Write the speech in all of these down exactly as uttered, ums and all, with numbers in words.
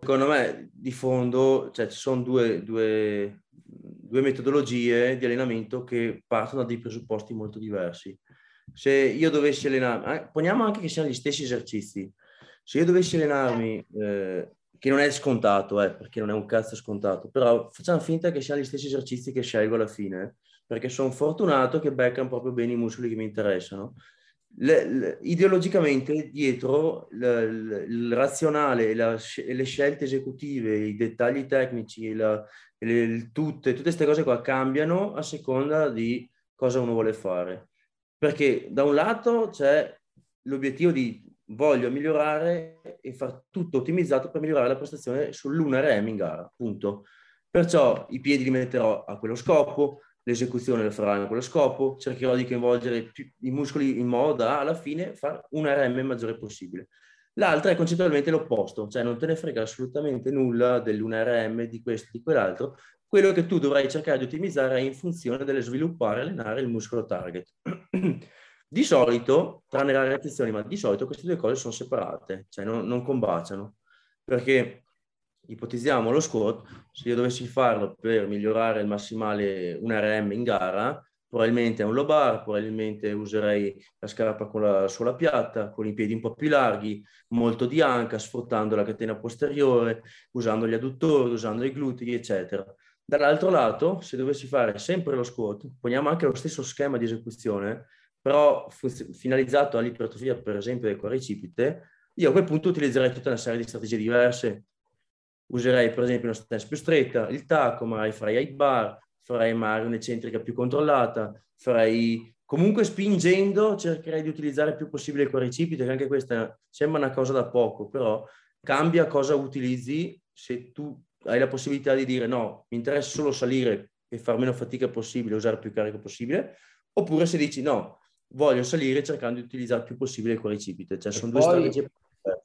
Secondo me di fondo, cioè, ci sono due, due, due metodologie di allenamento che partono da dei presupposti molto diversi. Se io dovessi allenarmi, eh, poniamo anche che siano gli stessi esercizi, se io dovessi allenarmi, eh, che non è scontato, eh, perché non è un cazzo scontato, però facciamo finta che siano gli stessi esercizi che scelgo alla fine, perché sono fortunato che beccano proprio bene i muscoli che mi interessano. Le, le, ideologicamente dietro le, le, il razionale, la, le scelte esecutive, i dettagli tecnici, la, le, tutte, tutte queste cose qua cambiano a seconda di cosa uno vuole fare, perché da un lato c'è l'obiettivo di voglio migliorare e far tutto ottimizzato per migliorare la prestazione sull'una rem in gara, punto. Perciò i piedi li metterò a quello scopo, l'esecuzione la farà in quello scopo, cercherò di coinvolgere più i muscoli in modo da alla fine fare una R M maggiore possibile. L'altra è concettualmente l'opposto, cioè non te ne frega assolutamente nulla dell'uno R M, di questo, di quell'altro. Quello che tu dovrai cercare di ottimizzare è in funzione delle sviluppare e allenare il muscolo target. Di solito, tranne le reazioni, ma di solito queste due cose sono separate, cioè non, non combaciano, perché ipotizziamo lo squat, se io dovessi farlo per migliorare il massimale uno R M in gara, probabilmente è un low bar, probabilmente userei la scarpa con la suola piatta, con i piedi un po' più larghi, molto di anca, sfruttando la catena posteriore, usando gli adduttori, usando i glutei, eccetera. Dall'altro lato, se dovessi fare sempre lo squat, poniamo anche lo stesso schema di esecuzione, però finalizzato all'ipertrofia, per esempio, del quadricipite, io a quel punto utilizzerei tutta una serie di strategie diverse. Userei per esempio una stance più stretta, il tacco, magari farei high bar, farei magari un'eccentrica più controllata, farei comunque spingendo, cercherei di utilizzare il più possibile il quadricipite, che anche questa sembra una cosa da poco, però cambia cosa utilizzi se tu hai la possibilità di dire no, mi interessa solo salire e far meno fatica possibile, usare più carico possibile, oppure se dici no, voglio salire cercando di utilizzare il più possibile il quadricipite, cioè sono due strategie.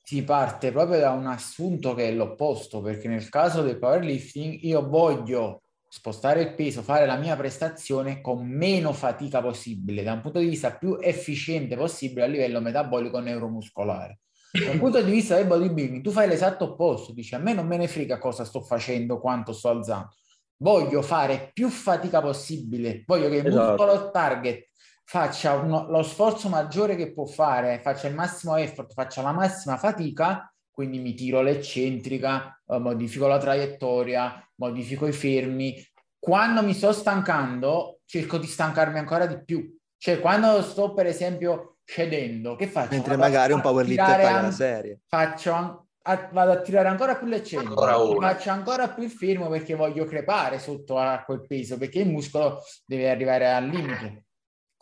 Si parte proprio da un assunto che è l'opposto, perché nel caso del powerlifting io voglio spostare il peso, fare la mia prestazione con meno fatica possibile, da un punto di vista più efficiente possibile a livello metabolico neuromuscolare. Dal punto di vista del bodybuilding tu fai l'esatto opposto, dici a me non me ne frega cosa sto facendo, quanto sto alzando, voglio fare più fatica possibile, voglio che il esatto. muscolo target faccia uno, lo sforzo maggiore che può fare, faccia il massimo effort, faccia la massima fatica, quindi mi tiro l'eccentrica, eh, modifico la traiettoria, modifico i fermi. Quando mi sto stancando, cerco di stancarmi ancora di più. Cioè, quando sto, per esempio, scedendo, che faccio? Mentre vado magari un powerlifter paga la serie. Faccio an- a- vado a tirare ancora più l'eccentrico, ancora faccio ancora più il fermo perché voglio crepare sotto a quel peso, perché il muscolo deve arrivare al limite.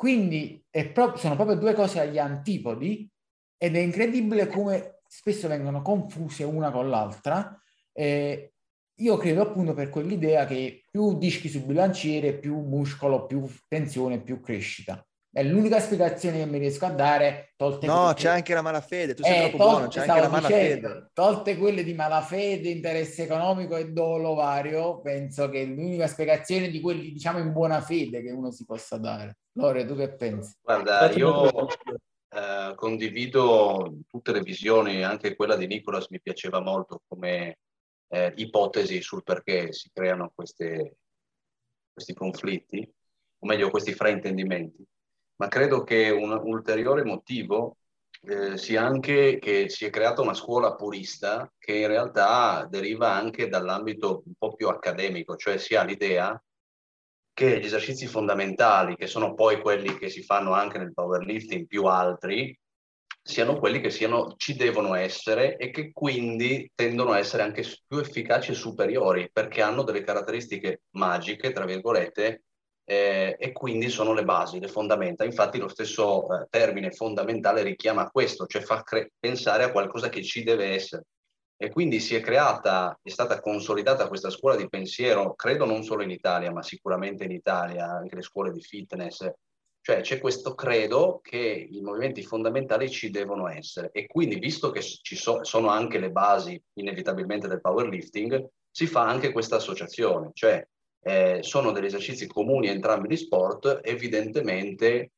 Quindi è pro- sono proprio due cose agli antipodi ed è incredibile come spesso vengono confuse una con l'altra. Eh, io credo appunto per quell'idea che più dischi sul bilanciere, più muscolo, più tensione, più crescita. È l'unica spiegazione che mi riesco a dare. Tolte no, quelle... c'è anche la malafede, tu sei eh, troppo tolte, buono, c'è anche la malafede. Dicendo, tolte quelle di malafede, interesse economico e dolo vario, penso che è l'unica spiegazione di quelli, diciamo, in buona fede che uno si possa dare. Lore, tu che pensi? Guarda, io eh, condivido tutte le visioni, anche quella di Nicolas mi piaceva molto come eh, ipotesi sul perché si creano queste, questi conflitti, o meglio questi fraintendimenti. Ma credo che un ulteriore motivo eh, sia anche che si è creata una scuola purista che in realtà deriva anche dall'ambito un po' più accademico, cioè si ha l'idea che gli esercizi fondamentali, che sono poi quelli che si fanno anche nel powerlifting più altri, siano quelli che siano, ci devono essere e che quindi tendono a essere anche più efficaci e superiori perché hanno delle caratteristiche magiche, tra virgolette, Eh, e quindi sono le basi, le fondamenta. Infatti lo stesso eh, termine fondamentale richiama questo, cioè fa cre- pensare a qualcosa che ci deve essere. E quindi si è creata, è stata consolidata questa scuola di pensiero, credo non solo in Italia, ma sicuramente in Italia, anche le scuole di fitness. Cioè c'è questo credo che i movimenti fondamentali ci devono essere. E quindi, visto che ci so- sono anche le basi, inevitabilmente, del powerlifting, si fa anche questa associazione, cioè Eh, sono degli esercizi comuni a entrambi gli sport, evidentemente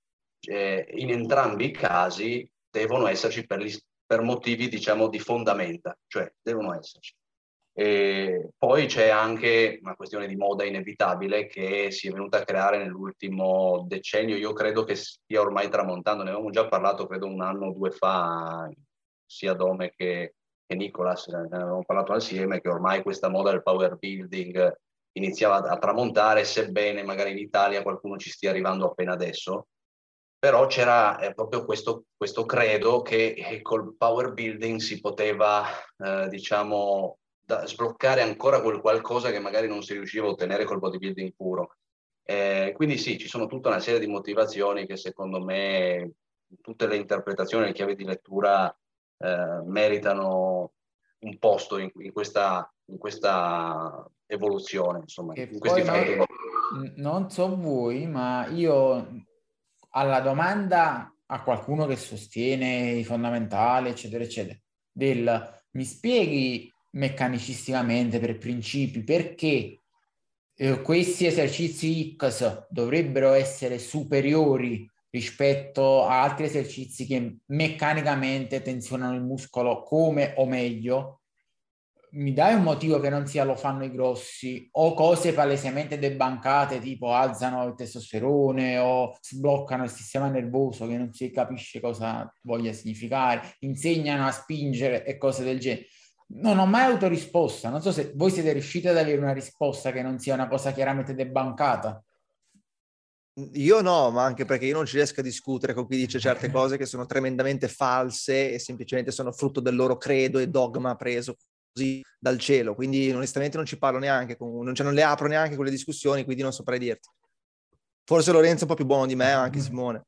eh, in entrambi i casi devono esserci per, gli, per motivi, diciamo, di fondamenta, cioè devono esserci. E poi c'è anche una questione di moda inevitabile che si è venuta a creare nell'ultimo decennio. Io credo che stia ormai tramontando, ne avevamo già parlato credo un anno o due fa, sia Dome che, che Nicolas, ne avevamo parlato assieme, che ormai questa moda del power building iniziava a tramontare, sebbene magari in Italia qualcuno ci stia arrivando appena adesso. Però c'era eh, proprio questo, questo credo che eh, col power building si poteva eh, diciamo da sbloccare ancora quel qualcosa che magari non si riusciva a ottenere col bodybuilding puro. Eh, quindi sì, ci sono tutta una serie di motivazioni che secondo me tutte le interpretazioni, le chiavi di lettura eh, meritano un posto in, in, questa, in questa evoluzione, insomma. Che in questi fatti. Non so voi, ma io alla domanda a qualcuno che sostiene i fondamentali, eccetera, eccetera, del mi spieghi meccanicisticamente, per principi, perché eh, questi esercizi X dovrebbero essere superiori rispetto a altri esercizi che meccanicamente tensionano il muscolo, come o meglio, mi dai un motivo che non sia lo fanno i grossi, o cose palesemente debancate tipo alzano il testosterone o sbloccano il sistema nervoso che non si capisce cosa voglia significare, insegnano a spingere e cose del genere. Non ho mai avuto risposta, non so se voi siete riusciti ad avere una risposta che non sia una cosa chiaramente debancata. Io no, ma anche perché io non ci riesco a discutere con chi dice certe cose che sono tremendamente false e semplicemente sono frutto del loro credo e dogma preso così dal cielo, quindi onestamente non ci parlo neanche, non, cioè non le apro neanche quelle discussioni, quindi non saprei dirti. Forse Lorenzo è un po' più buono di me, anche Simone.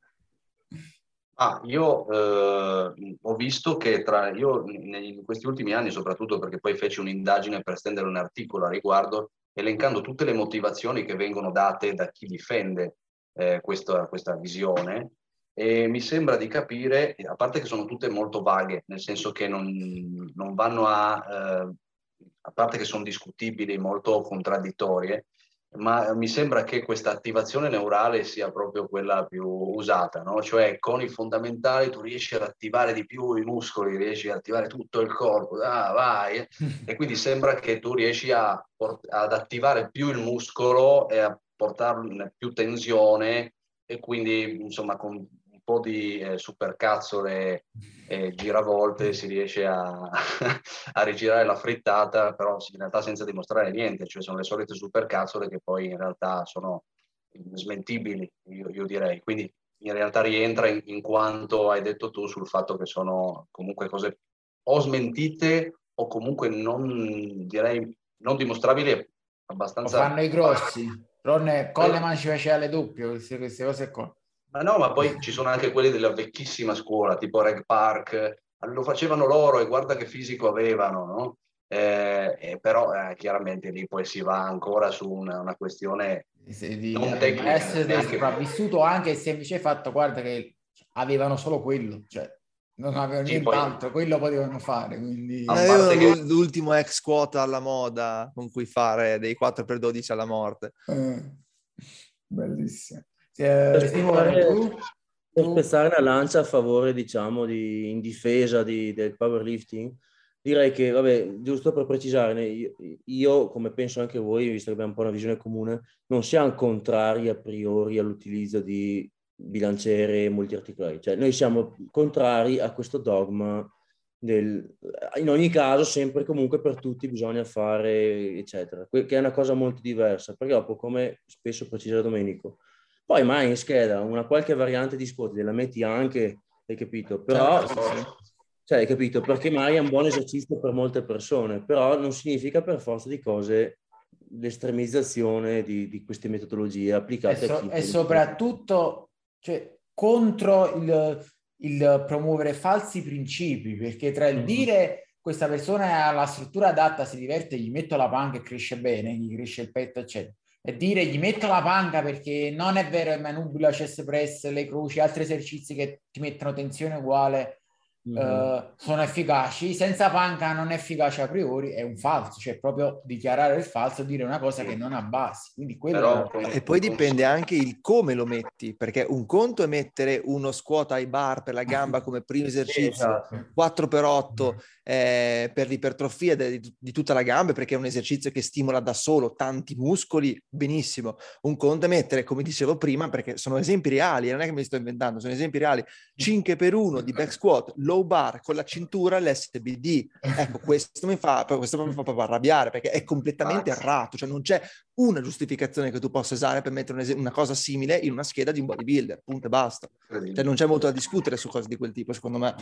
Ah, io eh, ho visto che tra io in questi ultimi anni, soprattutto perché poi feci un'indagine per stendere un articolo a riguardo, elencando tutte le motivazioni che vengono date da chi difende eh, questa, questa visione, e mi sembra di capire, a parte che sono tutte molto vaghe, nel senso che non, non vanno a, eh, a parte che sono discutibili, molto contraddittorie, ma mi sembra che questa attivazione neurale sia proprio quella più usata, no? Cioè con i fondamentali tu riesci ad attivare di più i muscoli, riesci ad attivare tutto il corpo, ah, vai. E quindi sembra che tu riesci a ad attivare più il muscolo e a portarlo in più tensione, e quindi insomma con un po' di eh, supercazzole e giravolte si riesce a, a rigirare la frittata, però in realtà senza dimostrare niente, cioè sono le solite supercazzole che poi in realtà sono smentibili, io, io direi. Quindi in realtà rientra in, in quanto hai detto tu sul fatto che sono comunque cose o smentite o comunque non, direi, non dimostrabili abbastanza. Lo fanno i grossi, Ron, con le mani ci faceva le doppie, queste, queste cose qua. Ma no, ma poi ci sono anche quelli della vecchissima scuola, tipo Reg Park, lo facevano loro e guarda che fisico avevano, no? Eh, eh, però eh, chiaramente lì poi si va ancora su una, una questione di, non tecnica. Essere sopravvissuto anche il semplice fatto, guarda che avevano solo quello, cioè non avevano sì, nient'altro, poi quello potevano fare. Quindi avevano che... l'ultimo ex quota alla moda con cui fare dei quattro per dodici alla morte. Eh, bellissimo. Per spezzare, per spezzare una lancia a favore, diciamo, di, in difesa di, del powerlifting, direi che, vabbè, giusto per precisare, io, io, come penso anche voi, visto che abbiamo un po' una visione comune, non siamo contrari a priori all'utilizzo di bilanciere multiarticolari, cioè noi siamo contrari a questo dogma del, in ogni caso, sempre comunque per tutti bisogna fare, eccetera, che è una cosa molto diversa, perché dopo, come spesso precisa Domenico, poi mai in scheda una qualche variante di squat la metti anche, hai capito? Però, cioè, hai capito? Perché mai è un buon esercizio per molte persone, però non significa per forza di cose l'estremizzazione di, di queste metodologie applicate. E, so, a chi e soprattutto cioè, contro il, il promuovere falsi principi, perché tra il mm-hmm. dire questa persona ha la struttura adatta, si diverte, gli metto la panca e cresce bene, gli cresce il petto, eccetera, e dire gli metto la panca perché non è vero il manubrio, la chest press, le croci, altri esercizi che ti mettono tensione uguale, mm. eh, sono efficaci. Senza panca non è efficace a priori, è un falso, cioè proprio dichiarare il falso, dire una cosa che non ha base. Quindi quello però... E poi dipende anche il come lo metti, perché un conto è mettere uno squat ai bar per la gamba come primo esercizio, esatto. quattro per otto eh, per l'ipertrofia de, di tutta la gamba, perché è un esercizio che stimola da solo tanti muscoli, benissimo. Un conto è mettere, come dicevo prima, perché sono esempi reali, non è che me li sto inventando, sono esempi reali, cinque per uno di back squat, low bar, con la cintura, l'S B D. Ecco, questo mi fa, questo mi fa proprio arrabbiare, perché è completamente errato, cioè non c'è una giustificazione che tu possa usare per mettere una, una cosa simile in una scheda di un bodybuilder, punto e basta. Cioè non c'è molto da discutere su cose di quel tipo, secondo me.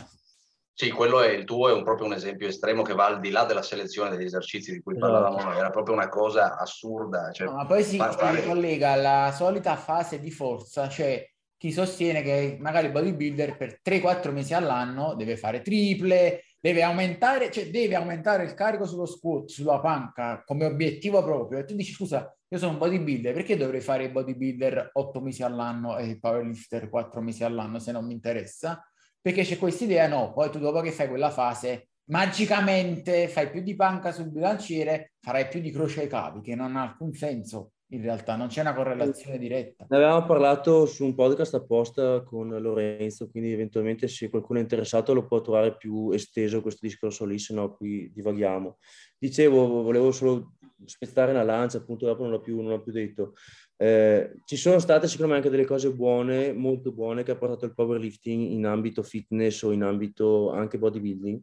Sì, quello è il tuo, è un, proprio un esempio estremo che va al di là della selezione degli esercizi di cui parlavamo noi, era proprio una cosa assurda. Cioè, no, ma poi si parlare... ricollega alla solita fase di forza, cioè chi sostiene che magari il bodybuilder per tre quattro mesi all'anno deve fare triple, deve aumentare, cioè deve aumentare il carico sullo squat, sulla panca come obiettivo proprio. E tu dici, scusa, io sono un bodybuilder, perché dovrei fare il bodybuilder otto mesi all'anno e il powerlifter quattro mesi all'anno se non mi interessa? Perché c'è questa idea, no, poi tu dopo che fai quella fase, magicamente fai più di panca sul bilanciere, farai più di croce ai cavi, che non ha alcun senso in realtà, non c'è una correlazione diretta. Ne avevamo parlato su un podcast apposta con Lorenzo, quindi eventualmente se qualcuno è interessato lo può trovare più esteso questo discorso lì, se no qui divaghiamo. Dicevo, volevo solo spezzare una lancia, appunto dopo non l'ho più, non l'ho più detto. Eh, ci sono state secondo me anche delle cose buone, molto buone, che ha portato il powerlifting in ambito fitness o in ambito anche bodybuilding,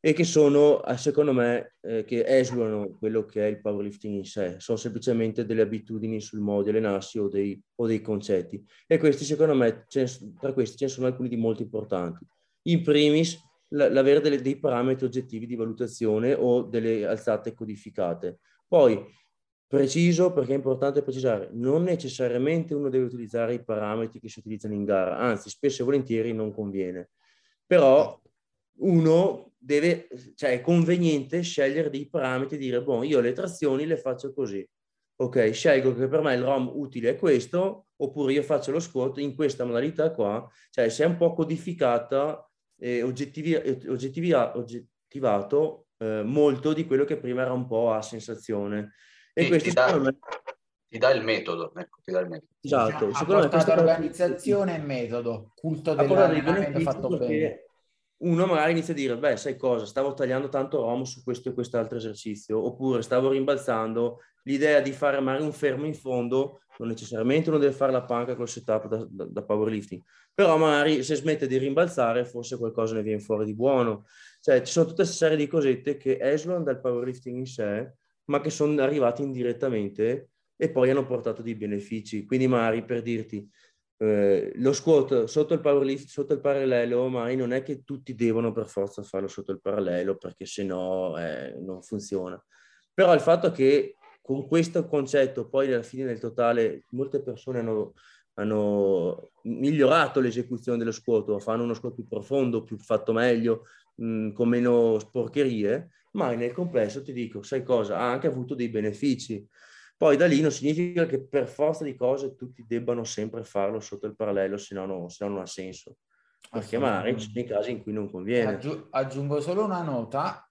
e che sono, secondo me, eh, che esulano quello che è il powerlifting in sé, sono semplicemente delle abitudini sul modo di allenarsi o dei, o dei concetti, e questi secondo me, ce ne, tra questi ce ne sono alcuni di molto importanti. In primis l'avere delle, dei parametri oggettivi di valutazione o delle alzate codificate. Poi preciso, perché è importante precisare, non necessariamente uno deve utilizzare i parametri che si utilizzano in gara, anzi spesso e volentieri non conviene, però uno deve, cioè è conveniente scegliere dei parametri e dire, boh, io le trazioni le faccio così, ok, scelgo che per me il ROM utile è questo, oppure io faccio lo squat in questa modalità qua, cioè se è un po' codificata, eh, oggettivi, oggettivi, oggettivato eh, molto di quello che prima era un po' a sensazione. E questo ti, dà, me... ti dà il metodo, ecco, ti dà il metodo. Esatto, ha portato organizzazione e metodo, culto dell'allenamento fatto bene. Uno magari inizia a dire, beh, sai cosa, stavo tagliando tanto ROM su questo e quest'altro esercizio, oppure stavo rimbalzando, l'idea di fare magari un fermo in fondo, non necessariamente uno deve fare la panca col setup da, da, da powerlifting, però magari se smette di rimbalzare forse qualcosa ne viene fuori di buono. Cioè ci sono tutta una serie di cosette che esulano dal powerlifting in sé, ma che sono arrivati indirettamente e poi hanno portato dei benefici. Quindi magari, per dirti, eh, lo squat sotto il powerlift, sotto il parallelo, magari non è che tutti devono per forza farlo sotto il parallelo, perché sennò eh, non funziona. Però il fatto che con questo concetto poi alla fine del totale molte persone hanno, hanno migliorato l'esecuzione dello squat, fanno uno squat più profondo, più fatto meglio, mh, con meno sporcherie, ma nel complesso ti dico, sai cosa, ha anche avuto dei benefici. Poi da lì non significa che per forza di cose tutti debbano sempre farlo sotto il parallelo, se no non, se no non ha senso, perché magari ci sono i casi in cui non conviene. Aggi- aggiungo solo una nota,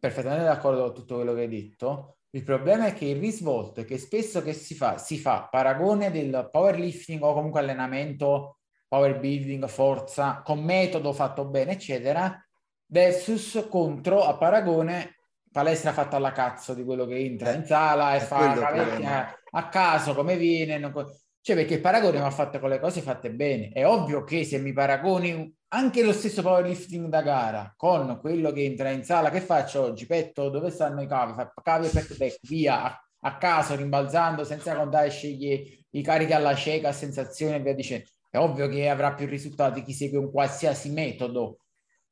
perfettamente d'accordo con tutto quello che hai detto. Il problema è che il risvolto è che spesso che si fa, si fa paragone del powerlifting o comunque allenamento, powerbuilding, forza, con metodo fatto bene, eccetera, versus contro a paragone palestra fatta alla cazzo di quello che entra in sala e fa a, a caso come viene, non... cioè perché il paragone va fatto con le cose fatte bene. È ovvio che se mi paragoni anche lo stesso powerlifting da gara con quello che entra in sala, che faccio oggi, petto, dove stanno i cavi, cavi e petto, petto, via a, a caso rimbalzando senza contare, scegli i carichi alla cieca, sensazione e via dicendo, è ovvio che avrà più risultati chi segue un qualsiasi metodo.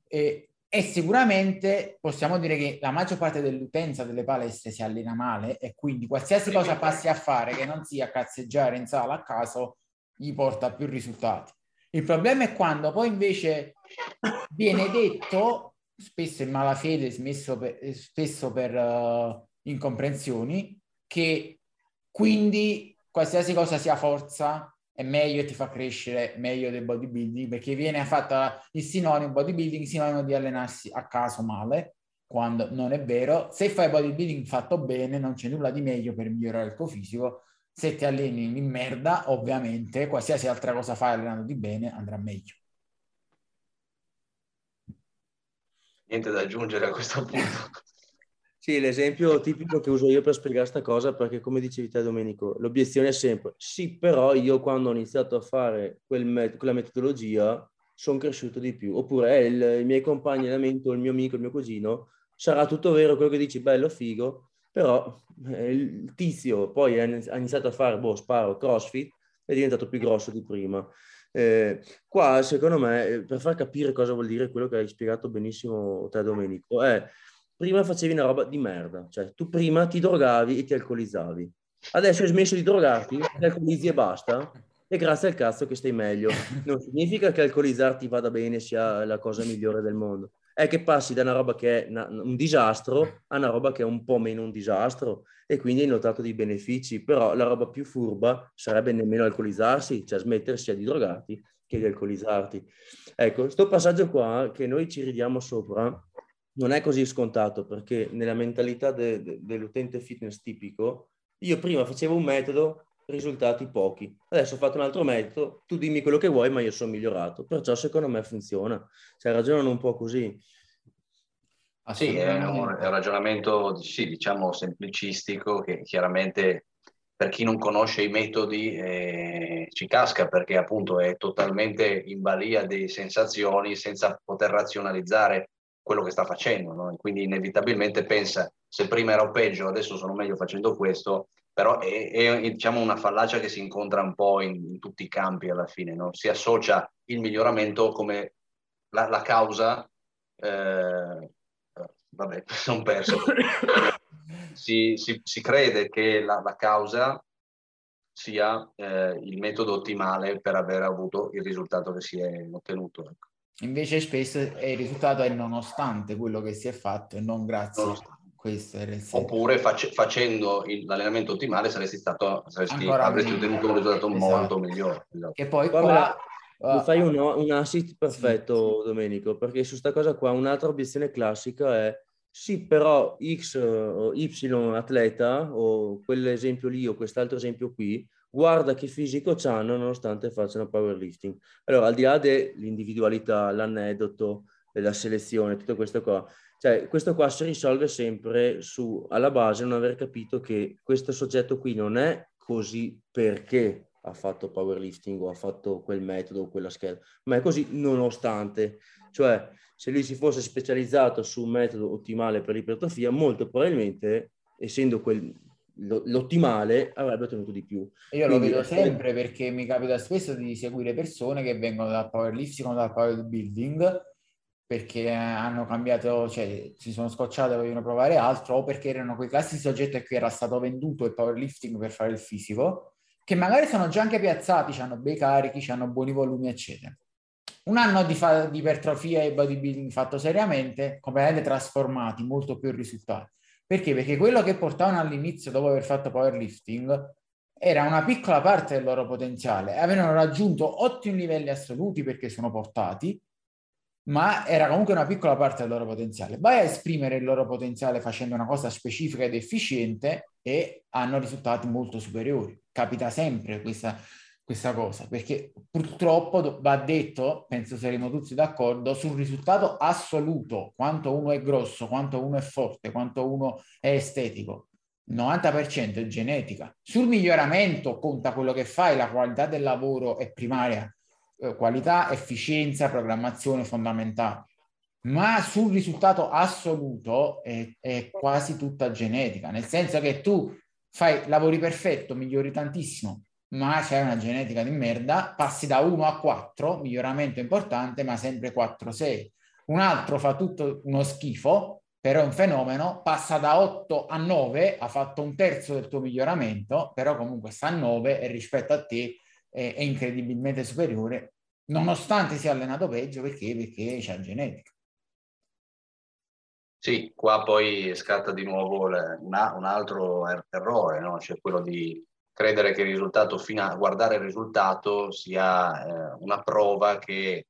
E E sicuramente possiamo dire che la maggior parte dell'utenza delle palestre si allena male, e quindi qualsiasi cosa passi a fare che non sia cazzeggiare in sala a caso gli porta più risultati. Il problema è quando poi invece viene detto, spesso in malafede, smesso per, spesso per uh, incomprensioni, che quindi qualsiasi cosa sia forza, è meglio e ti fa crescere meglio del bodybuilding, perché viene fatta il sinonimo bodybuilding, sinonimo di allenarsi a caso male, quando non è vero. Se fai bodybuilding fatto bene non c'è nulla di meglio per migliorare il tuo fisico. Se ti alleni in merda, ovviamente qualsiasi altra cosa fai allenandoti bene andrà meglio. Niente da aggiungere a questo punto. Sì, l'esempio tipico che uso io per spiegare sta cosa, perché come dicevi te Domenico, l'obiezione è sempre sì, però io quando ho iniziato a fare quel met- quella metodologia sono cresciuto di più, oppure eh, il, i miei compagni allenamento, il mio amico, il mio cugino, sarà tutto vero quello che dici, bello, figo, però eh, il tizio poi ha iniziato a fare, boh, sparo, crossfit, è diventato più grosso di prima. Eh, qua secondo me, per far capire cosa vuol dire quello che hai spiegato benissimo te Domenico, è... Prima facevi una roba di merda, cioè tu prima ti drogavi e ti alcolizzavi. Adesso hai smesso di drogarti, ti alcolizzi e basta, e grazie al cazzo che stai meglio. Non significa che alcolizzarti vada bene, sia la cosa migliore del mondo. È che passi da una roba che è una, un disastro a una roba che è un po' meno un disastro, e quindi hai notato dei benefici. Però la roba più furba sarebbe nemmeno alcolizzarsi, cioè smettere sia di drogarti che di alcolizzarti. Ecco, sto passaggio qua che noi ci ridiamo sopra, non è così scontato, perché nella mentalità de, de, dell'utente fitness tipico, io prima facevo un metodo, risultati pochi, adesso ho fatto un altro metodo, tu dimmi quello che vuoi ma io sono migliorato, perciò secondo me funziona, cioè ragionano un po' così. Ah, sì, è un, è un ragionamento sì, diciamo semplicistico, che chiaramente per chi non conosce i metodi eh, ci casca, perché appunto è totalmente in balia di sensazioni senza poter razionalizzare quello che sta facendo, no? Quindi inevitabilmente pensa, se prima ero peggio adesso sono meglio facendo questo, però è, è, è diciamo una fallacia che si incontra un po' in, in tutti i campi alla fine, no? Si associa il miglioramento come la, la causa, eh, vabbè, sono perso, si, si, si crede che la, la causa sia eh, il metodo ottimale per aver avuto il risultato che si è ottenuto, ecco. Invece spesso è il risultato è nonostante quello che si è fatto e non grazie a questo. Oppure face, facendo il, l'allenamento ottimale saresti stato saresti, ancora avresti meglio. Ottenuto un risultato esatto. molto migliore. Esatto. Che poi qua... Qua... Ah, fai un, un assist perfetto, sì. Domenico, perché su sta cosa qua un'altra obiezione classica è sì, però X o Y atleta o quell'esempio lì o quest'altro esempio qui guarda che fisico c'hanno nonostante facciano powerlifting. Allora, al di là dell'individualità, l'aneddoto, la selezione, tutto questo qua, cioè questo qua si risolve sempre su, alla base, non aver capito che questo soggetto qui non è così perché ha fatto powerlifting o ha fatto quel metodo o quella scheda, ma è così nonostante. Cioè, se lui si fosse specializzato su un metodo ottimale per l'ipertrofia, molto probabilmente, essendo quel... l'ottimale avrebbe ottenuto di più. Io Quindi, lo vedo sempre perché mi capita spesso di seguire persone che vengono dal powerlifting o dal powerbuilding perché hanno cambiato, cioè si sono scocciate e vogliono provare altro, o perché erano quei classici soggetti a cui era stato venduto il powerlifting per fare il fisico, che magari sono già anche piazzati, hanno bei carichi, hanno buoni volumi eccetera. Un anno di, fa- di ipertrofia e bodybuilding fatto seriamente, completamente trasformati, molto più risultati. Perché? Perché quello che portavano all'inizio dopo aver fatto powerlifting era una piccola parte del loro potenziale. Avevano raggiunto ottimi livelli assoluti perché sono portati, ma era comunque una piccola parte del loro potenziale. Vai a esprimere il loro potenziale facendo una cosa specifica ed efficiente e hanno risultati molto superiori. Capita sempre questa, questa cosa, perché purtroppo va detto, penso saremo tutti d'accordo, sul risultato assoluto, quanto uno è grosso, quanto uno è forte, quanto uno è estetico, novanta per cento è genetica. Sul miglioramento conta quello che fai, la qualità del lavoro è primaria, qualità, efficienza, programmazione fondamentale, ma sul risultato assoluto è, è quasi tutta genetica, nel senso che tu fai lavori perfetto, migliori tantissimo, ma c'è una genetica di merda, passi da uno a quattro, miglioramento importante, ma sempre quattro sei. Un altro fa tutto uno schifo, però è un fenomeno, passa da otto a nove, ha fatto un terzo del tuo miglioramento, però comunque sta a nove e rispetto a te è, è incredibilmente superiore, nonostante sia allenato peggio, perché? Perché c'è genetica. Sì, qua poi scatta di nuovo una, un altro errore, no? Cioè quello di credere che il risultato finale, guardare il risultato sia eh, una prova che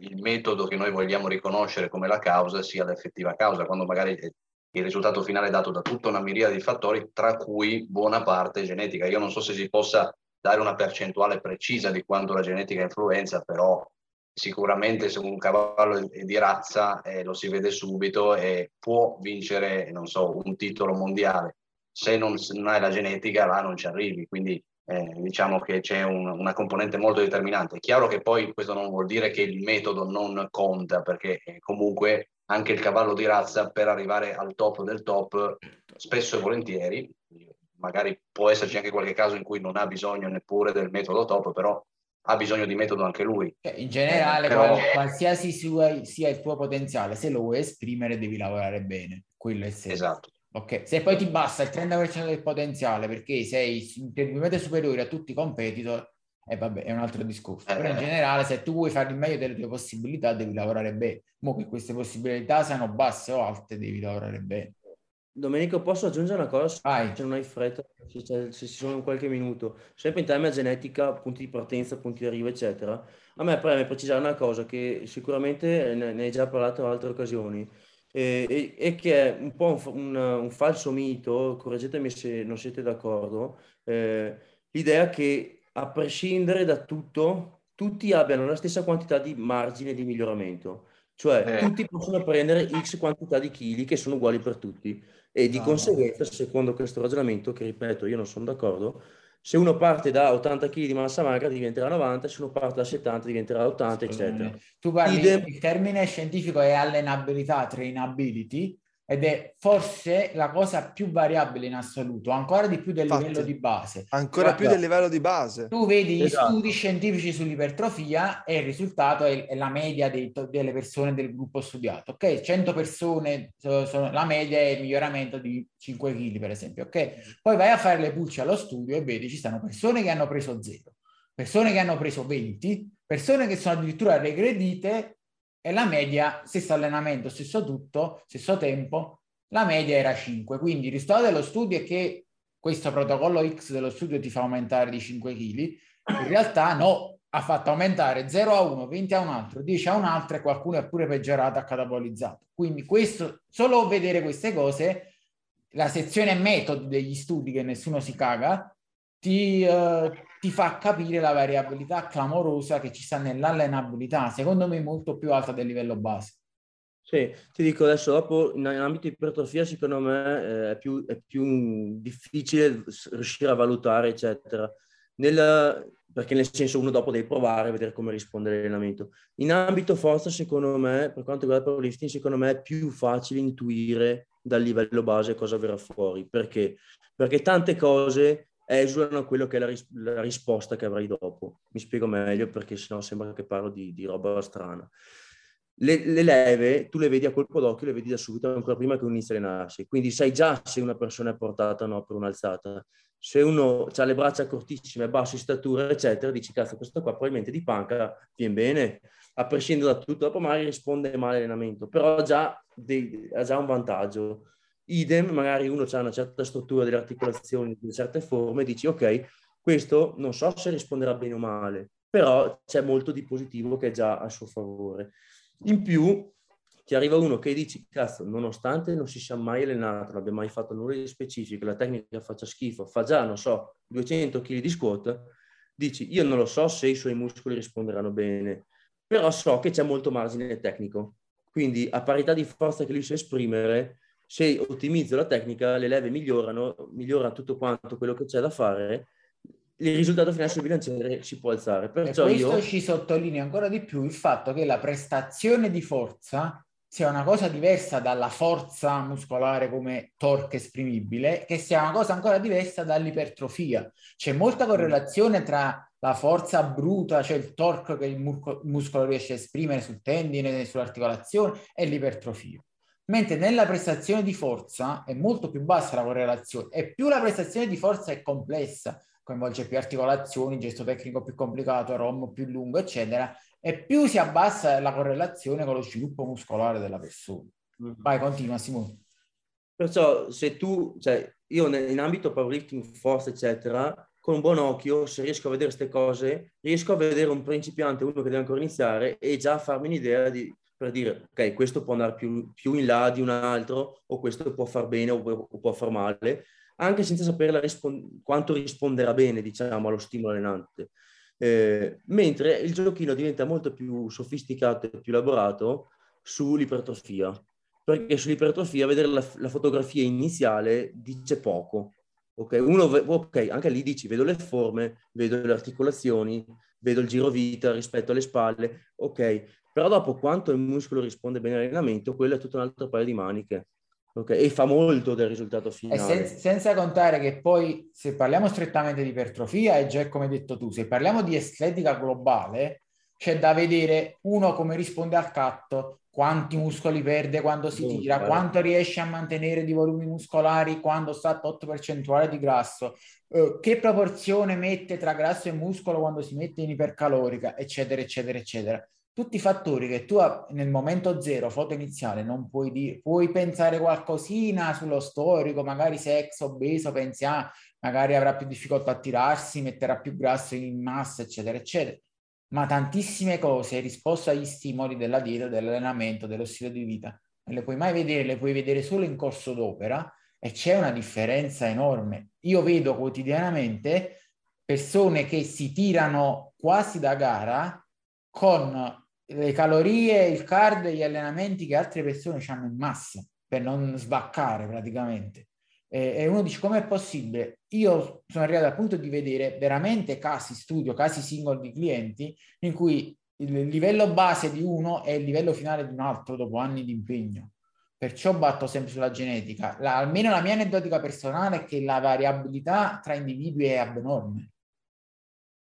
il metodo che noi vogliamo riconoscere come la causa sia l'effettiva causa, quando magari il risultato finale è dato da tutta una miriade di fattori, tra cui buona parte genetica. Io non so se si possa dare una percentuale precisa di quanto la genetica influenza, però sicuramente se un cavallo è di razza eh, lo si vede subito e può vincere, non so, un titolo mondiale. Se non, se non hai la genetica là non ci arrivi, quindi eh, diciamo che c'è un, una componente molto determinante. È chiaro che poi questo non vuol dire che il metodo non conta, perché eh, comunque anche il cavallo di razza per arrivare al top del top spesso e volentieri, magari può esserci anche qualche caso in cui non ha bisogno neppure del metodo top, però ha bisogno di metodo anche lui. In generale, eh, però... qualsiasi sua, sia il tuo potenziale, se lo vuoi esprimere devi lavorare bene, quello è il senso. Esatto. Ok, se poi ti basta il trenta per cento del potenziale perché sei intelligentemente superiore a tutti i competitor, e eh, vabbè, è un altro discorso. Però in generale, se tu vuoi fare il meglio delle tue possibilità devi lavorare bene. Mo che queste possibilità siano basse o alte devi lavorare bene. Domenico, posso aggiungere una cosa? Vai. Se non hai fretta, se ci sono in qualche minuto, sempre in tema genetica, punti di partenza, punti di arrivo, eccetera, a me preme precisare una cosa che sicuramente ne hai già parlato in altre occasioni e, e che è un po' un, un, un falso mito, correggetemi se non siete d'accordo, eh, l'idea che a prescindere da tutto, tutti abbiano la stessa quantità di margine di miglioramento. Cioè, eh. tutti possono prendere X quantità di chili che sono uguali per tutti. E di ah, conseguenza, secondo questo ragionamento, che ripeto, io non sono d'accordo, se uno parte da ottanta chili di massa magra diventerà novanta, se uno parte da settanta diventerà ottanta, eccetera. Tu parli, Idem... il termine scientifico è allenabilità, trainability, ed è forse la cosa più variabile in assoluto, ancora di più del Infatti, livello di base. Ancora Guarda, più del livello di base. Tu vedi esatto. gli studi scientifici sull'ipertrofia e il risultato è, è la media dei, delle persone del gruppo studiato. Ok, cento persone, sono, sono, la media è il miglioramento di cinque chili per esempio. Ok, poi vai a fare le pulce allo studio e vedi ci stanno persone che hanno preso zero, persone che hanno preso venti, persone che sono addirittura regredite. E la media, stesso allenamento, stesso tutto, stesso tempo, la media era cinque. Quindi il risultato dello studio è che questo protocollo X dello studio ti fa aumentare di cinque chili. In realtà no, ha fatto aumentare zero a uno, venti a un altro, dieci a un altro e qualcuno è pure peggiorato, ha catabolizzato. Quindi questo, solo vedere queste cose, la sezione metodo degli studi che nessuno si caga, ti... Eh, ti fa capire la variabilità clamorosa che ci sta nell'allenabilità, secondo me molto più alta del livello base. Sì, ti dico adesso, dopo in ambito di ipertrofia secondo me è più, è più difficile riuscire a valutare, eccetera, nel, perché nel senso uno dopo deve provare a vedere come risponde l'allenamento. In ambito forza, secondo me, per quanto riguarda il powerlifting, secondo me è più facile intuire dal livello base cosa verrà fuori. Perché? Perché tante cose... esulano a quello che è la, ris- la risposta che avrai dopo. Mi spiego meglio perché sennò sembra che parlo di, di roba strana. Le, le leve, tu le vedi a colpo d'occhio, le vedi da subito, ancora prima che uno inizi a allenarsi. Quindi sai già se una persona è portata o no per un'alzata. Se uno ha le braccia cortissime, basso in statura, eccetera, dici, cazzo, questo qua probabilmente di panca viene bene. A prescindere da tutto, dopo magari risponde male all'allenamento, però ha già, dei, ha già un vantaggio. Idem, magari uno ha una certa struttura delle articolazioni, di certe forme, dici ok, questo non so se risponderà bene o male, però c'è molto di positivo che è già a suo favore. In più ti arriva uno che dici, cazzo, nonostante non si sia mai allenato, non abbia mai fatto nulla di specifico, la tecnica faccia schifo, fa già, non so, duecento chili di squat, dici, io non lo so se i suoi muscoli risponderanno bene, però so che c'è molto margine tecnico, quindi a parità di forza che lui sa esprimere, se ottimizzo la tecnica, le leve migliorano, migliora tutto quanto quello che c'è da fare, il risultato finale sul bilanciere si può alzare. Perciò e questo io... ci sottolinea ancora di più il fatto che la prestazione di forza sia una cosa diversa dalla forza muscolare come torque esprimibile, che sia una cosa ancora diversa dall'ipertrofia. C'è molta correlazione tra la forza bruta, cioè il torque che il muscolo riesce a esprimere sul tendine, sull'articolazione, e l'ipertrofia. Mentre nella prestazione di forza è molto più bassa la correlazione e più la prestazione di forza è complessa, coinvolge più articolazioni, gesto tecnico più complicato, ROM più lungo, eccetera, e più si abbassa la correlazione con lo sviluppo muscolare della persona. Vai, continua Simone. Perciò se tu, cioè io in ambito powerlifting, forza eccetera, con un buon occhio, se riesco a vedere queste cose, riesco a vedere un principiante, uno che deve ancora iniziare, e già farmi un'idea di, per dire, ok, questo può andare più, più in là di un altro, o questo può far bene o, o può far male, anche senza sapere la rispon- quanto risponderà bene, diciamo, allo stimolo allenante. Eh, mentre il giochino diventa molto più sofisticato e più elaborato sull'ipertrofia, perché sull'ipertrofia vedere la, la fotografia iniziale dice poco. Okay, uno, ok, anche lì dici vedo le forme, vedo le articolazioni, vedo il giro vita rispetto alle spalle, ok, però dopo quanto il muscolo risponde bene all'allenamento, quello è tutto un altro paio di maniche, ok, e fa molto del risultato finale. E sen- senza contare che poi, se parliamo strettamente di ipertrofia, è già come hai detto tu, se parliamo di estetica globale, c'è da vedere uno come risponde al catto, quanti muscoli perde quando si tira, quanto riesce a mantenere di volumi muscolari quando sta al otto percentuale di grasso, eh, che proporzione mette tra grasso e muscolo quando si mette in ipercalorica, eccetera, eccetera, eccetera. Tutti i fattori che tu nel momento zero, foto iniziale, non puoi dire. Puoi pensare qualcosina sullo storico, magari se ex obeso, pensi, ah, magari avrà più difficoltà a tirarsi, metterà più grasso in massa, eccetera, eccetera. Ma tantissime cose, risposta agli stimoli della dieta, dell'allenamento, dello stile di vita, non le puoi mai vedere, le puoi vedere solo in corso d'opera, e c'è una differenza enorme. Io vedo quotidianamente persone che si tirano quasi da gara con le calorie, il cardio e gli allenamenti che altre persone hanno in massa, per non sbaccare praticamente. E uno dice, com'è possibile? Io sono arrivato al punto di vedere veramente casi studio, casi singoli di clienti in cui il livello base di uno è il livello finale di un altro dopo anni di impegno. Perciò batto sempre sulla genetica. La, almeno la mia aneddotica personale è che la variabilità tra individui è abnorme.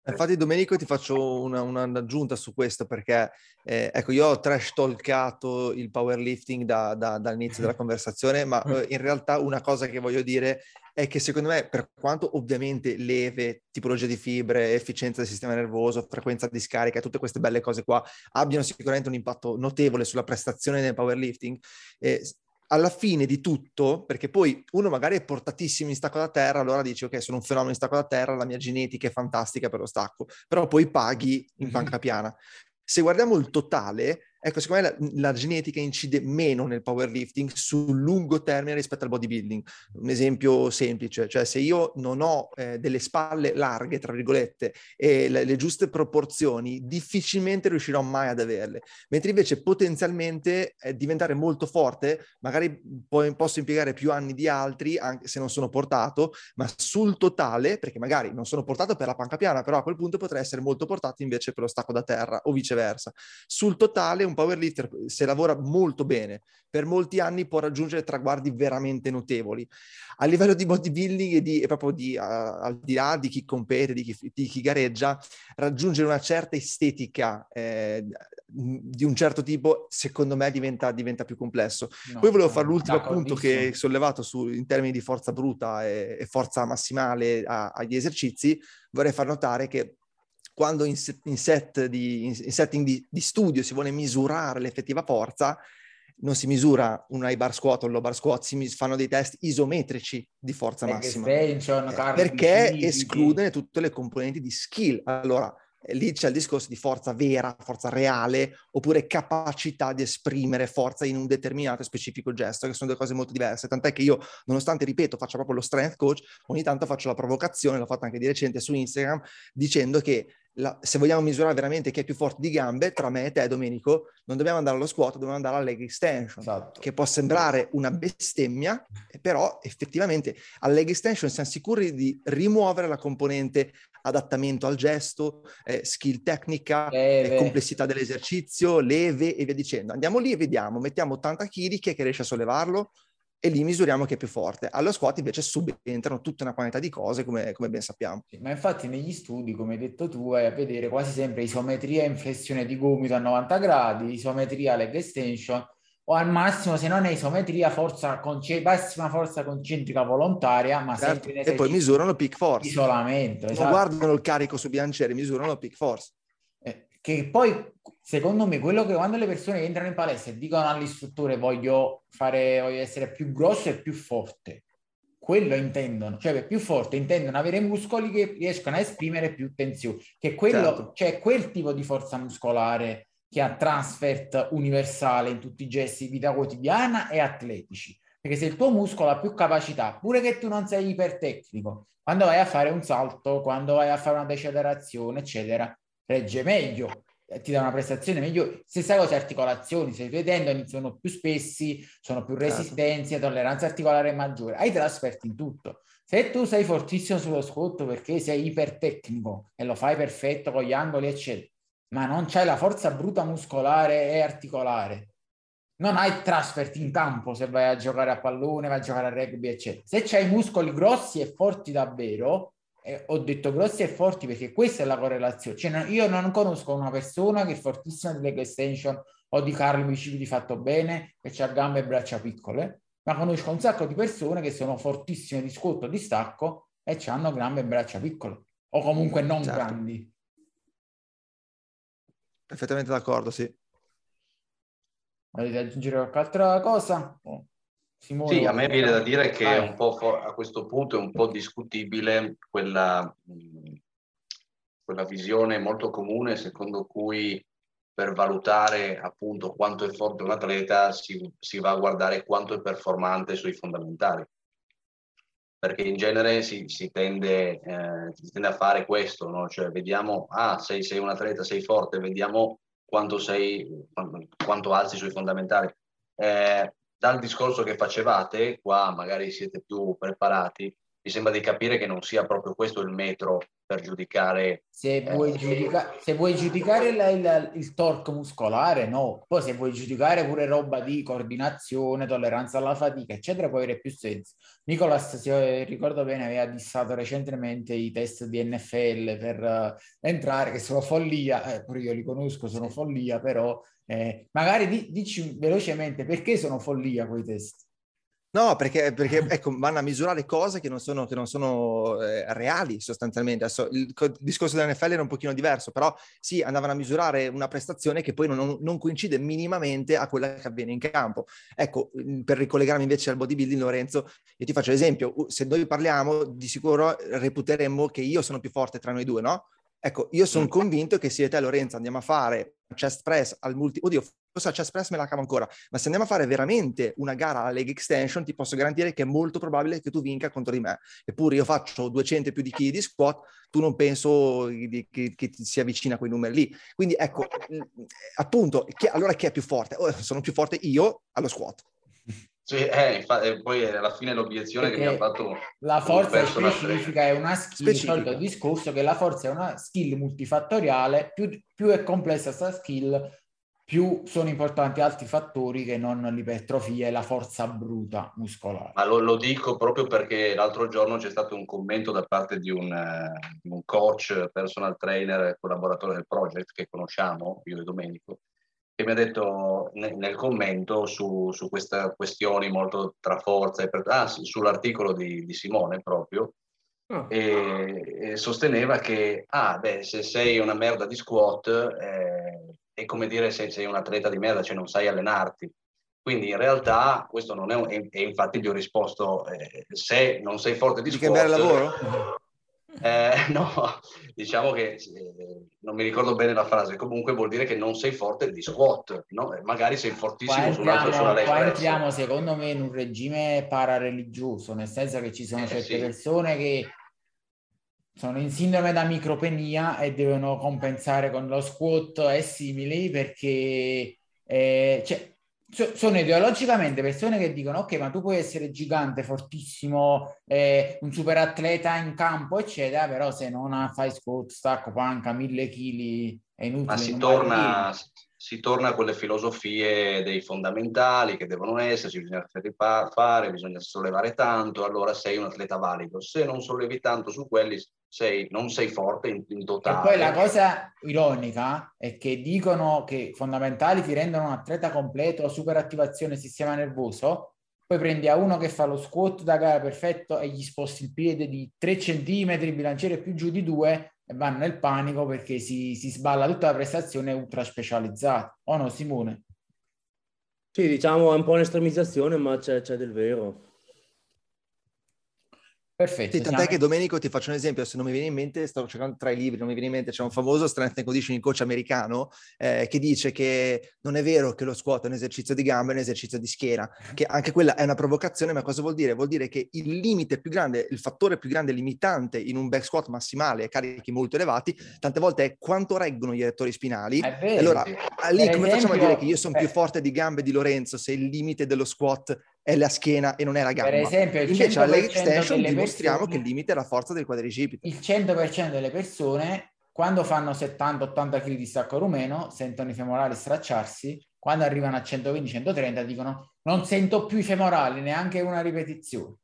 Infatti, Domenico, ti faccio una, una aggiunta su questo, perché eh, ecco, io ho trash talkato il powerlifting da, da, dall'inizio della conversazione, ma eh, in realtà una cosa che voglio dire è che secondo me, per quanto ovviamente leve, tipologia di fibre, efficienza del sistema nervoso, frequenza di scarica, tutte queste belle cose qua abbiano sicuramente un impatto notevole sulla prestazione nel powerlifting, eh, alla fine di tutto, perché poi uno magari è portatissimo in stacco da terra, allora dici, ok, sono un fenomeno in stacco da terra, la mia genetica è fantastica per lo stacco, però poi paghi in panca piana. Se guardiamo il totale, ecco, secondo me la, la genetica incide meno nel powerlifting sul lungo termine rispetto al bodybuilding. Un esempio semplice, cioè se io non ho eh, delle spalle larghe, tra virgolette, e le, le giuste proporzioni, difficilmente riuscirò mai ad averle. Mentre invece potenzialmente eh, diventare molto forte, magari po- posso impiegare più anni di altri, anche se non sono portato, ma sul totale, perché magari non sono portato per la panca piana, però a quel punto potrei essere molto portato invece per lo stacco da terra o viceversa. Sul totale un powerlifter, se lavora molto bene per molti anni, può raggiungere traguardi veramente notevoli a livello di bodybuilding e, di, e proprio di, uh, al di là di chi compete, di chi, di chi gareggia. Raggiungere una certa estetica eh, di un certo tipo, secondo me diventa, diventa più complesso. No, poi volevo no, fare l'ultimo punto che ho sollevato su, in termini di forza bruta e, e forza massimale a, agli esercizi. Vorrei far notare che quando in, set, in, set di, in setting di, di studio si vuole misurare l'effettiva forza, non si misura un high bar squat o un low bar squat, si mis- fanno dei test isometrici di forza e massima, eh, perché escludono tutte le componenti di skill. Allora, lì c'è il discorso di forza vera, forza reale, oppure capacità di esprimere forza in un determinato specifico gesto, che sono due cose molto diverse. Tant'è che io, nonostante, ripeto, faccia proprio lo strength coach, ogni tanto faccio la provocazione, l'ho fatta anche di recente su Instagram, dicendo che La, se vogliamo misurare veramente chi è più forte di gambe, tra me e te, Domenico, non dobbiamo andare allo squat, dobbiamo andare alla leg extension. Esatto. Che può sembrare una bestemmia, però effettivamente alla leg extension siamo sicuri di rimuovere la componente adattamento al gesto, eh, skill tecnica, eh, complessità dell'esercizio, leve e via dicendo. Andiamo lì e vediamo, mettiamo ottanta chili, chi è che riesce a sollevarlo? E lì misuriamo che è più forte. Allo squat invece subentrano tutta una quantità di cose, come, come ben sappiamo. Ma infatti negli studi, come hai detto tu, vai a vedere quasi sempre isometria in flessione di gomito a novanta gradi, isometria leg extension, o al massimo, se non è isometria, forza conce- massima forza concentrica volontaria, ma certo. Sempre e poi misurano peak force, isolamento, esatto. Non guardano il carico su bilanciere, misurano peak force. Eh, che poi secondo me quello che quando le persone entrano in palestra e dicono all'istruttore voglio fare, voglio essere più grosso e più forte, quello intendono, cioè più forte intendono avere muscoli che riescono a esprimere più tensione, che quello, certo. Cioè quel tipo di forza muscolare che ha transfert universale in tutti i gesti di vita quotidiana e atletici, perché se il tuo muscolo ha più capacità, pure che tu non sei ipertecnico, quando vai a fare un salto, quando vai a fare una decelerazione eccetera, regge meglio, ti dà una prestazione meglio. Stessa cosa articolazioni, se i tuoi tendoni sono più spessi, sono più resistenze, certo. Tolleranza articolare maggiore, hai trasferti in tutto. Se tu sei fortissimo sullo squat perché sei ipertecnico e lo fai perfetto con gli angoli eccetera, ma non c'hai la forza bruta muscolare e articolare, non hai trasferti in campo se vai a giocare a pallone, vai a giocare a rugby eccetera. Se c'hai muscoli grossi e forti davvero, Eh, ho detto grossi e forti perché questa è la correlazione, cioè no, io non conosco una persona che è fortissima di leg extension o di curl bicipiti fatto bene e c'ha gambe e braccia piccole, ma conosco un sacco di persone che sono fortissime di squat o di stacco e c'hanno gambe e braccia piccole o comunque non certo. grandi. Perfettamente d'accordo, sì. Volete aggiungere qualche altra cosa? Oh. Simone, sì, a me viene da dire che è un po' for- a questo punto è un po' discutibile quella, mh, quella visione molto comune secondo cui per valutare appunto quanto è forte un atleta si, si va a guardare quanto è performante sui fondamentali, perché in genere si, si, tende, eh, si tende a fare questo, no? Cioè vediamo, ah sei, sei un atleta, sei forte, vediamo quanto, sei, quanto alzi sui fondamentali. Eh, Dal discorso che facevate, qua magari siete più preparati, mi sembra di capire che non sia proprio questo il metro per giudicare. Se vuoi, eh, giudica- se vuoi giudicare la, il, il torque muscolare, no. Poi se vuoi giudicare pure roba di coordinazione, tolleranza alla fatica, eccetera, può avere più senso. Nicolas, se ricordo bene, aveva dissato recentemente i test di N F L per uh, entrare, che sono follia, eh, pure io li conosco, sono follia, però... Eh, magari di, dici velocemente perché sono follia quei test. No, perché, perché ecco, vanno a misurare cose che non sono, che non sono eh, reali sostanzialmente. Adesso, il, il discorso dell'N F L era un pochino diverso, però sì, andavano a misurare una prestazione che poi non, non coincide minimamente a quella che avviene in campo. Ecco, per ricollegarmi invece al bodybuilding, Lorenzo, io ti faccio l'esempio, se noi parliamo di sicuro reputeremmo che io sono più forte tra noi due, no? Ecco, io sono convinto che se io e te, Lorenzo, andiamo a fare chest press al multi... Oddio, forse al chest press me la cavo ancora, ma se andiamo a fare veramente una gara alla leg extension, ti posso garantire che è molto probabile che tu vinca contro di me. Eppure io faccio duecento più di chili di squat, tu non penso che, che, che si avvicina a quei numeri lì. Quindi ecco, appunto, chi, allora chi è più forte? Oh, sono più forte io allo squat. Sì, eh, infatti, poi alla fine l'obiezione perché che mi ha fatto la forza specifica è una skill, il solito discorso che la forza è una skill multifattoriale, più, più è complessa sta skill, più sono importanti altri fattori che non l'ipertrofia e la forza bruta muscolare. Ma lo, lo dico proprio perché l'altro giorno c'è stato un commento da parte di un, uh, un coach, personal trainer, collaboratore del project che conosciamo, io e Domenico, che mi ha detto nel commento su, su queste questioni molto tra forza e per, ah, sull'articolo di, di Simone proprio, oh. e, e sosteneva che ah, beh, se sei una merda di squat eh, è come dire se sei un atleta di merda, cioè non sai allenarti. Quindi in realtà questo non è un... E, e infatti gli ho risposto, eh, se non sei forte di, di squat... Che bel lavoro! Eh, no, diciamo che eh, non mi ricordo bene la frase, comunque vuol dire che non sei forte di squat, no? Magari sei fortissimo su un altro, sulla leg press. Qua entriamo secondo me in un regime parareligioso, nel senso che ci sono eh, certe sì. persone che sono in sindrome da micropenia e devono compensare con lo squat e simili perché eh, cioè, so, sono ideologicamente persone che dicono ok, ma tu puoi essere gigante, fortissimo, eh, un super atleta in campo eccetera, però se non fai squat, stacco, panca, mille chili è inutile. Ma si torna, si torna a quelle filosofie dei fondamentali che devono esserci, bisogna fare, bisogna sollevare tanto, allora sei un atleta valido, se non sollevi tanto su quelli sei, non sei forte in, in totale. E poi la cosa ironica è che dicono che fondamentali ti rendono un atleta completo, super attivazione sistema nervoso, poi prendi a uno che fa lo squat da gara perfetto e gli sposti il piede di tre centimetri, il bilanciere più giù di due, e vanno nel panico perché si, si sballa tutta la prestazione ultra specializzata. O oh no, Simone? Sì, diciamo è un po' un'estremizzazione, ma c'è, c'è del vero. Perfetto. Sì, tant'è siamo... che Domenico, ti faccio un esempio, se non mi viene in mente, stavo cercando tra i libri, non mi viene in mente, c'è un famoso strength and conditioning coach americano eh, che dice che non è vero che lo squat è un esercizio di gambe, è un esercizio di schiena, che anche quella è una provocazione, ma cosa vuol dire? Vuol dire che il limite più grande, il fattore più grande limitante in un back squat massimale a carichi molto elevati, tante volte è quanto reggono gli rettori spinali. È vero, allora, lì come esempio... facciamo a dire che io sono eh. più forte di gambe di Lorenzo se il limite dello squat è la schiena e non è la gamba? Per esempio, invece alla leg extension dimostriamo persone, che il limite è la forza del quadricipite. Il cento per cento delle persone, quando fanno settanta ottanta chilogrammi di stacco rumeno, sentono i femorali stracciarsi, quando arrivano a centoventi centotrenta dicono non sento più i femorali neanche una ripetizione.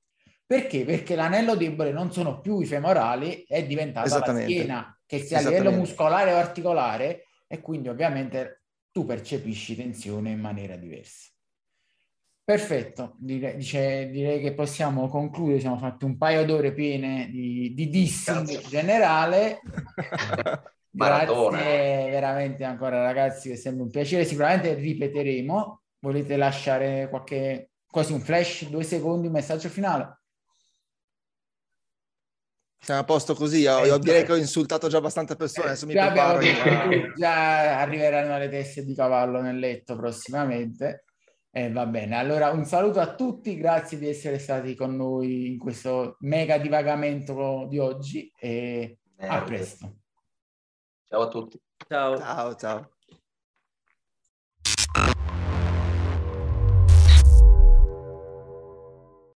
Perché? Perché l'anello debole non sono più i femorali, è diventata la schiena, che sia a livello muscolare o articolare, e quindi ovviamente tu percepisci tensione in maniera diversa. Perfetto, dire, dice, direi che possiamo concludere, siamo fatti un paio d'ore piene di, di dissing generale. Maratona. Grazie veramente ancora ragazzi, è sempre un piacere, sicuramente ripeteremo. Volete lasciare qualche, quasi un flash, due secondi, un messaggio finale? Siamo a posto così, io, io direi che ho insultato già abbastanza persone, adesso mi preparo. Io... Già arriveranno le teste di cavallo nel letto prossimamente. Eh, va bene, allora un saluto a tutti, grazie di essere stati con noi in questo mega divagamento di oggi e eh, a presto. Ciao a tutti. Ciao. Ciao, ciao.